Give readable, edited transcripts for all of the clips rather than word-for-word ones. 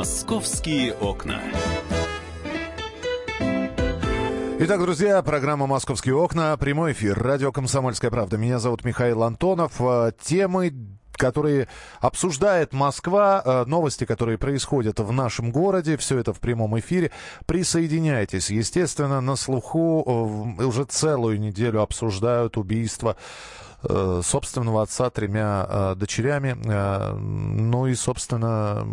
«Московские окна». Итак, друзья, программа «Московские окна», прямой эфир, радио «Комсомольская правда». Меня зовут Михаил Антонов. Темы, которые обсуждает Москва, новости, которые происходят в нашем городе, все это в прямом эфире. Присоединяйтесь. Естественно, на слуху уже целую неделю обсуждают убийство собственного отца 3 дочерями. Ну и, собственно,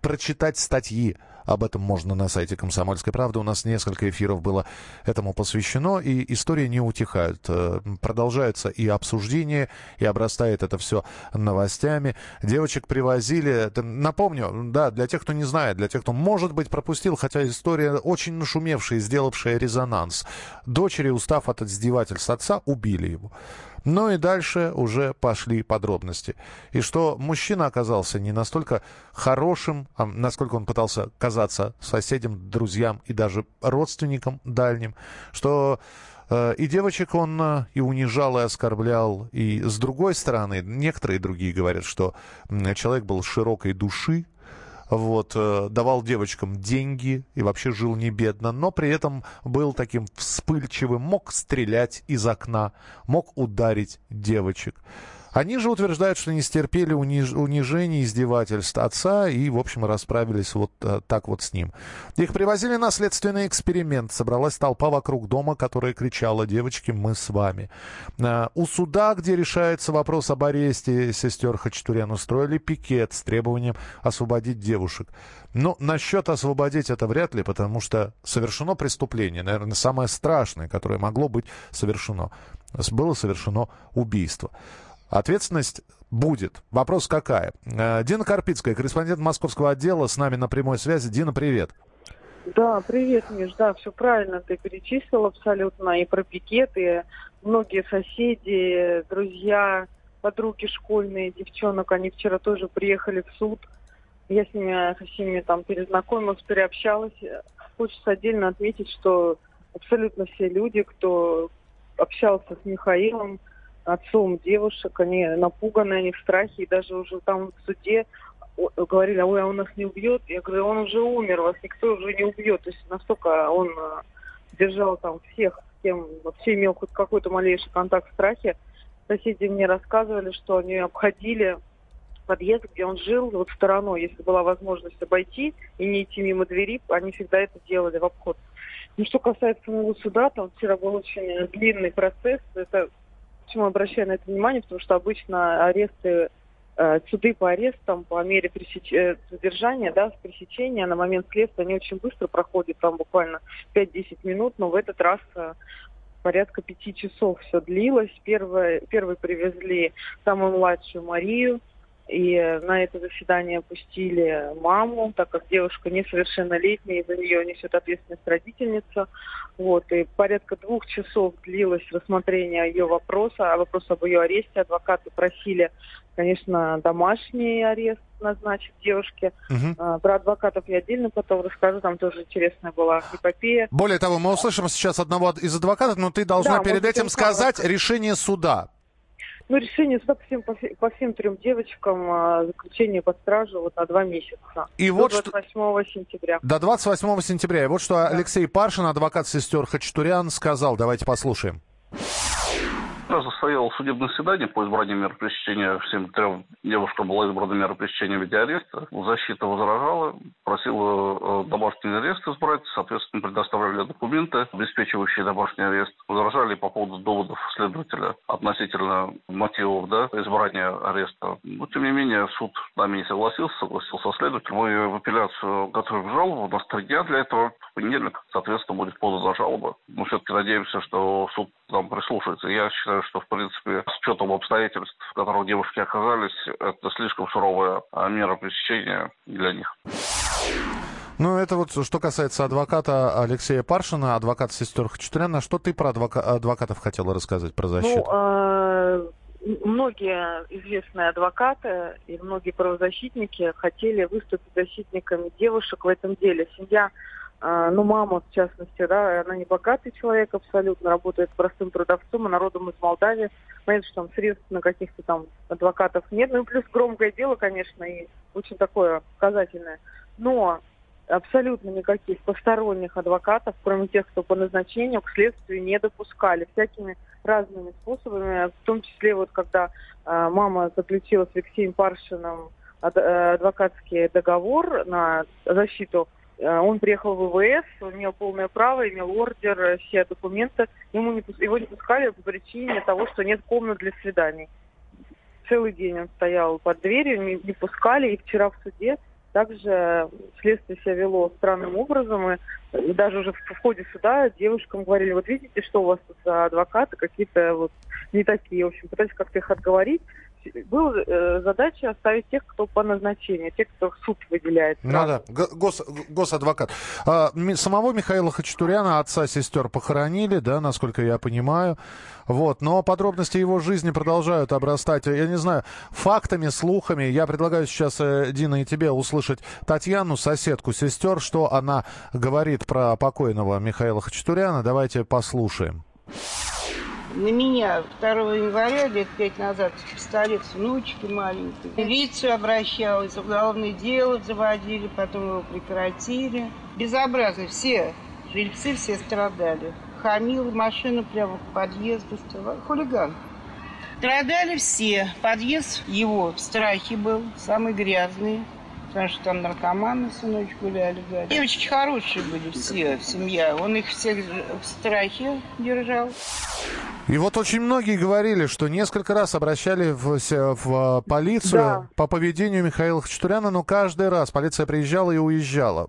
прочитать статьи об этом можно на сайте «Комсомольской правды». У нас несколько эфиров было этому посвящено, и истории не утихают. Продолжаются и обсуждения, и обрастает это все новостями. Девочек привозили. Напомню, да, для тех, кто не знает, для тех, кто, может быть, пропустил, хотя история очень нашумевшая, сделавшая резонанс. Дочери, устав от издевательств отца, убили его. Ну и дальше уже пошли подробности. И что мужчина оказался не настолько хорошим, насколько он пытался казаться соседям, друзьям и даже родственникам дальним, что и девочек он и унижал, и оскорблял. И с другой стороны, некоторые другие говорят, что человек был широкой души, вот, давал девочкам деньги и вообще жил не бедно, но при этом был таким вспыльчивым, мог стрелять из окна, мог ударить девочек. Они же утверждают, что не стерпели унижений, издевательств отца и, в общем, расправились вот так вот с ним. Их привозили на следственный эксперимент. Собралась толпа вокруг дома, которая кричала: «Девочки, мы с вами». У суда, где решается вопрос об аресте сестер Хачатурян, устроили пикет с требованием освободить девушек. Но насчет освободить это вряд ли, потому что совершено преступление, наверное, самое страшное, которое могло быть совершено. Было совершено убийство. Ответственность будет. Вопрос какая? Дина Карпицкая, корреспондент московского отдела, с нами на прямой связи. Дина, привет. Да, привет, Миш. Да, все правильно ты перечислил абсолютно. И про пикеты, многие соседи, друзья, подруги школьные, девчонок, они вчера тоже приехали в суд. Я с ними, со всеми там перезнакомилась, переобщалась. Хочется отдельно отметить, что абсолютно все люди, кто общался с Михаилом, отцом девушек, они напуганы, они в страхе, и даже уже там в суде говорили: «Ой, а он нас не убьет?» Я говорю: «Он уже умер, вас никто уже не убьет». То есть настолько он держал там всех, с кем вообще имел хоть какой-то малейший контакт, в страхе. Соседи мне рассказывали, что они обходили подъезд, где он жил, вот стороной, если была возможность обойти и не идти мимо двери, они всегда это делали в обход. Ну, что касается самого суда, там вчера был очень длинный процесс, это... Почему обращаю на это внимание? Потому что обычно аресты, суды по арестам по мере задержания, да, пресечения на момент следствия, они очень быстро проходят, там буквально 5-10 минут, но в этот раз порядка 5 часов все длилось. Первой привезли самую младшую Марию, и на это заседание пустили маму, так как девушка несовершеннолетняя, и за нее несет ответственность родительница. Вот, и порядка 2 часов длилось рассмотрение ее вопроса, вопрос об ее аресте. Адвокаты просили, конечно, домашний арест назначить девушке. Угу. Про адвокатов я отдельно потом расскажу, там тоже интересная была эпопея. Более того, мы услышим сейчас одного из адвокатов, но ты должна, да, перед этим сказать решение суда. Ну, решение суда по всем 3 девочкам, заключение под стражу вот на 2 месяца. И до 28 сентября. До 28 сентября. И вот что, да. Алексей Паршин, адвокат сестер Хачатурян, сказал. Давайте послушаем. Я состоял судебное заседание по избранию меры пресечения. Всем 3 девушкам была избрана мера пресечения в виде ареста. Защита возражала, просила домашний арест избрать. Соответственно, предоставляли документы, обеспечивающие домашний арест. Возражали по поводу доводов следователя относительно мотивов, да, избрания ареста. Но, тем не менее, суд с нами не согласился со следователем. Мы в апелляцию готовим жалобу. У нас 3 дня для этого. В понедельник, соответственно, будет подан за жалобу. Мы все-таки надеемся, что суд нам прислушается. Я считаю, что, в принципе, с учетом обстоятельств, в которых девушки оказались, это слишком суровая мера пресечения для них. Ну, это вот что касается адвоката Алексея Паршина, адвоката сестер Хачатурян. А что ты про адвокатов хотела рассказать, про защиту? Ну, многие известные адвокаты и многие правозащитники хотели выступить защитниками девушек в этом деле. Семья... Ну, мама, в частности, да, она не богатый человек абсолютно, работает простым продавцом, она родом из Молдавии. Понятно, что там средств на каких-то там адвокатов нет. Ну, и плюс громкое дело, конечно, и очень такое показательное. но абсолютно никаких посторонних адвокатов, кроме тех, кто по назначению, к следствию не допускали всякими разными способами, в том числе вот когда мама заключила с Алексеем Паршиным адвокатский договор на защиту. Он приехал в ВВС, он имел полное право, имел ордер, все документы. Его не пускали по причине того, что нет комнат для свиданий. Целый день он стоял под дверью, не пускали. И вчера в суде также следствие себя вело странным образом. И даже уже в ходе суда девушкам говорили: вот видите, что у вас тут за адвокаты, какие-то вот не такие. В общем, пытались как-то их отговорить. Была задача оставить тех, кто по назначению, тех, кто суд выделяет. Ну да, госадвокат. Самого Михаила Хачатуряна, отца сестер, похоронили, да, насколько я понимаю. Вот. Но подробности его жизни продолжают обрастать, я не знаю, фактами, слухами. Я предлагаю сейчас, Дина, и тебе услышать Татьяну, соседку сестер, что она говорит про покойного Михаила Хачатуряна. Давайте послушаем. На меня 2 января, лет 5 назад, пистолет с внучкой маленькой. В милицию обращалась, уголовное дело заводили, потом его прекратили. Безобразно, все жильцы, все страдали. Хамил, машину прямо к подъезду, хулиган. Страдали все. Подъезд его в страхе был, самый грязный. Потому что там наркоманы всю ночь гуляли. Девочки хорошие были все, семья. Он их всех в страхе держал. И вот очень многие говорили, что несколько раз обращались в полицию, да, по поведению Михаила Хачатуряна, но каждый раз полиция приезжала и уезжала.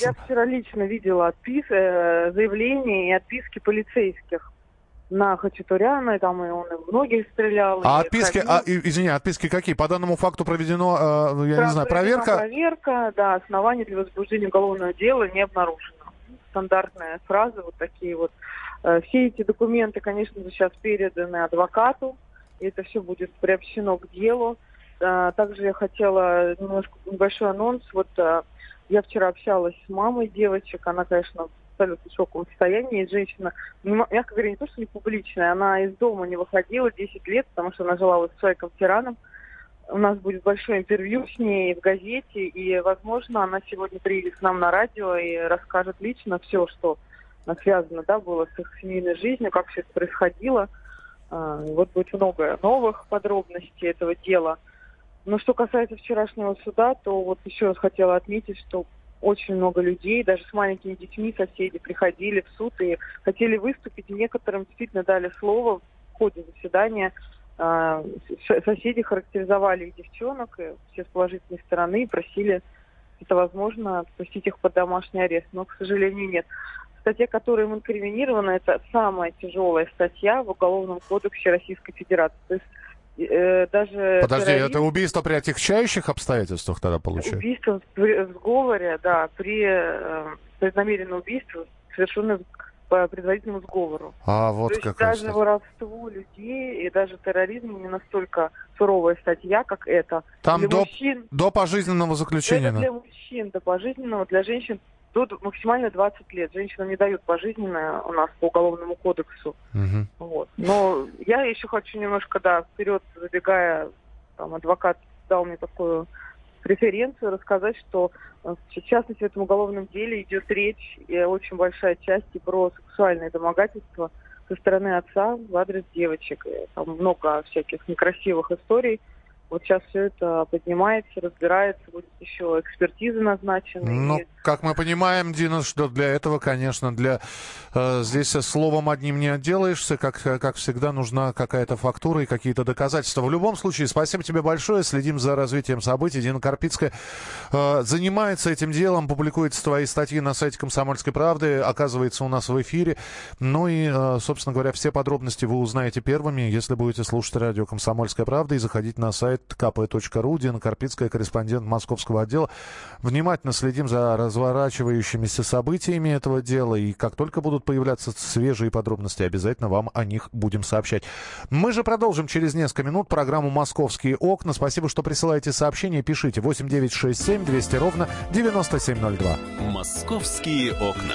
Я вчера лично видела заявления и отписки полицейских на Хачатуряна, и там и он в ноги стрелял. А отписки, извини, отписки какие? По данному факту проведено, проверка? Проверка, да, оснований для возбуждения уголовного дела не обнаружено. Стандартная фраза, вот такие вот. Все эти документы, конечно же, сейчас переданы адвокату, и это все будет приобщено к делу. Также я хотела небольшой анонс. Вот я вчера общалась с мамой девочек, она, конечно, абсолютно в шоковом состоянии. Женщина, мягко говоря, не то, что не публичная, она из дома не выходила 10 лет, потому что она жила вот с человеком-тираном. У нас будет большое интервью с ней в газете, и, возможно, она сегодня приедет к нам на радио и расскажет лично все, что связано, да, было с их семейной жизнью, как все это происходило. Вот будет много новых подробностей этого дела. Но что касается вчерашнего суда, то вот еще раз хотела отметить, что очень много людей, даже с маленькими детьми, соседи приходили в суд и хотели выступить. И некоторым действительно дали слово в ходе заседания. Соседи характеризовали их девчонок, все с положительной стороны, и просили, это возможно, отпустить их под домашний арест. Но, к сожалению, нет. Статья, которая им инкриминирована, это самая тяжелая статья в Уголовном кодексе Российской Федерации. То есть даже... Подожди, террорист... это убийство при отягчающих обстоятельствах тогда получается? Убийство в сговоре, да, при преднамеренном убийстве, совершенное по предварительному сговору. А, вот. То есть даже воровство людей и даже терроризм не настолько суровая статья, как это. Там для мужчин... до пожизненного заключения. Это для мужчин до пожизненного, для женщин до максимально 20 лет. Женщинам не дают пожизненное у нас по Уголовному кодексу. Угу. Вот. Но я еще хочу немножко, да, вперед забегая, там адвокат дал мне такую преференцию рассказать, что в частности в этом уголовном деле идет речь, и очень большая часть, и про сексуальное домогательство со стороны отца в адрес девочек. И там много всяких некрасивых историй. Вот сейчас все это поднимается, разбирается, будет еще экспертиза назначена. Ну, как мы понимаем, Дина, что для этого, конечно, здесь словом одним не отделаешься. Как всегда, нужна какая-то фактура и какие-то доказательства. В любом случае, спасибо тебе большое. Следим за развитием событий. Дина Карпицкая занимается этим делом, публикует твои статьи на сайте «Комсомольской правды», оказывается у нас в эфире. Ну и, собственно говоря, все подробности вы узнаете первыми, если будете слушать радио «Комсомольская правда» и заходить на сайт КП.ру. Дина Карпицкая, корреспондент московского отдела. Внимательно следим за разворачивающимися событиями этого дела. И как только будут появляться свежие подробности, обязательно вам о них будем сообщать. Мы же продолжим через несколько минут программу «Московские окна». Спасибо, что присылаете сообщения. Пишите 8967 200 ровно 9702. «Московские окна».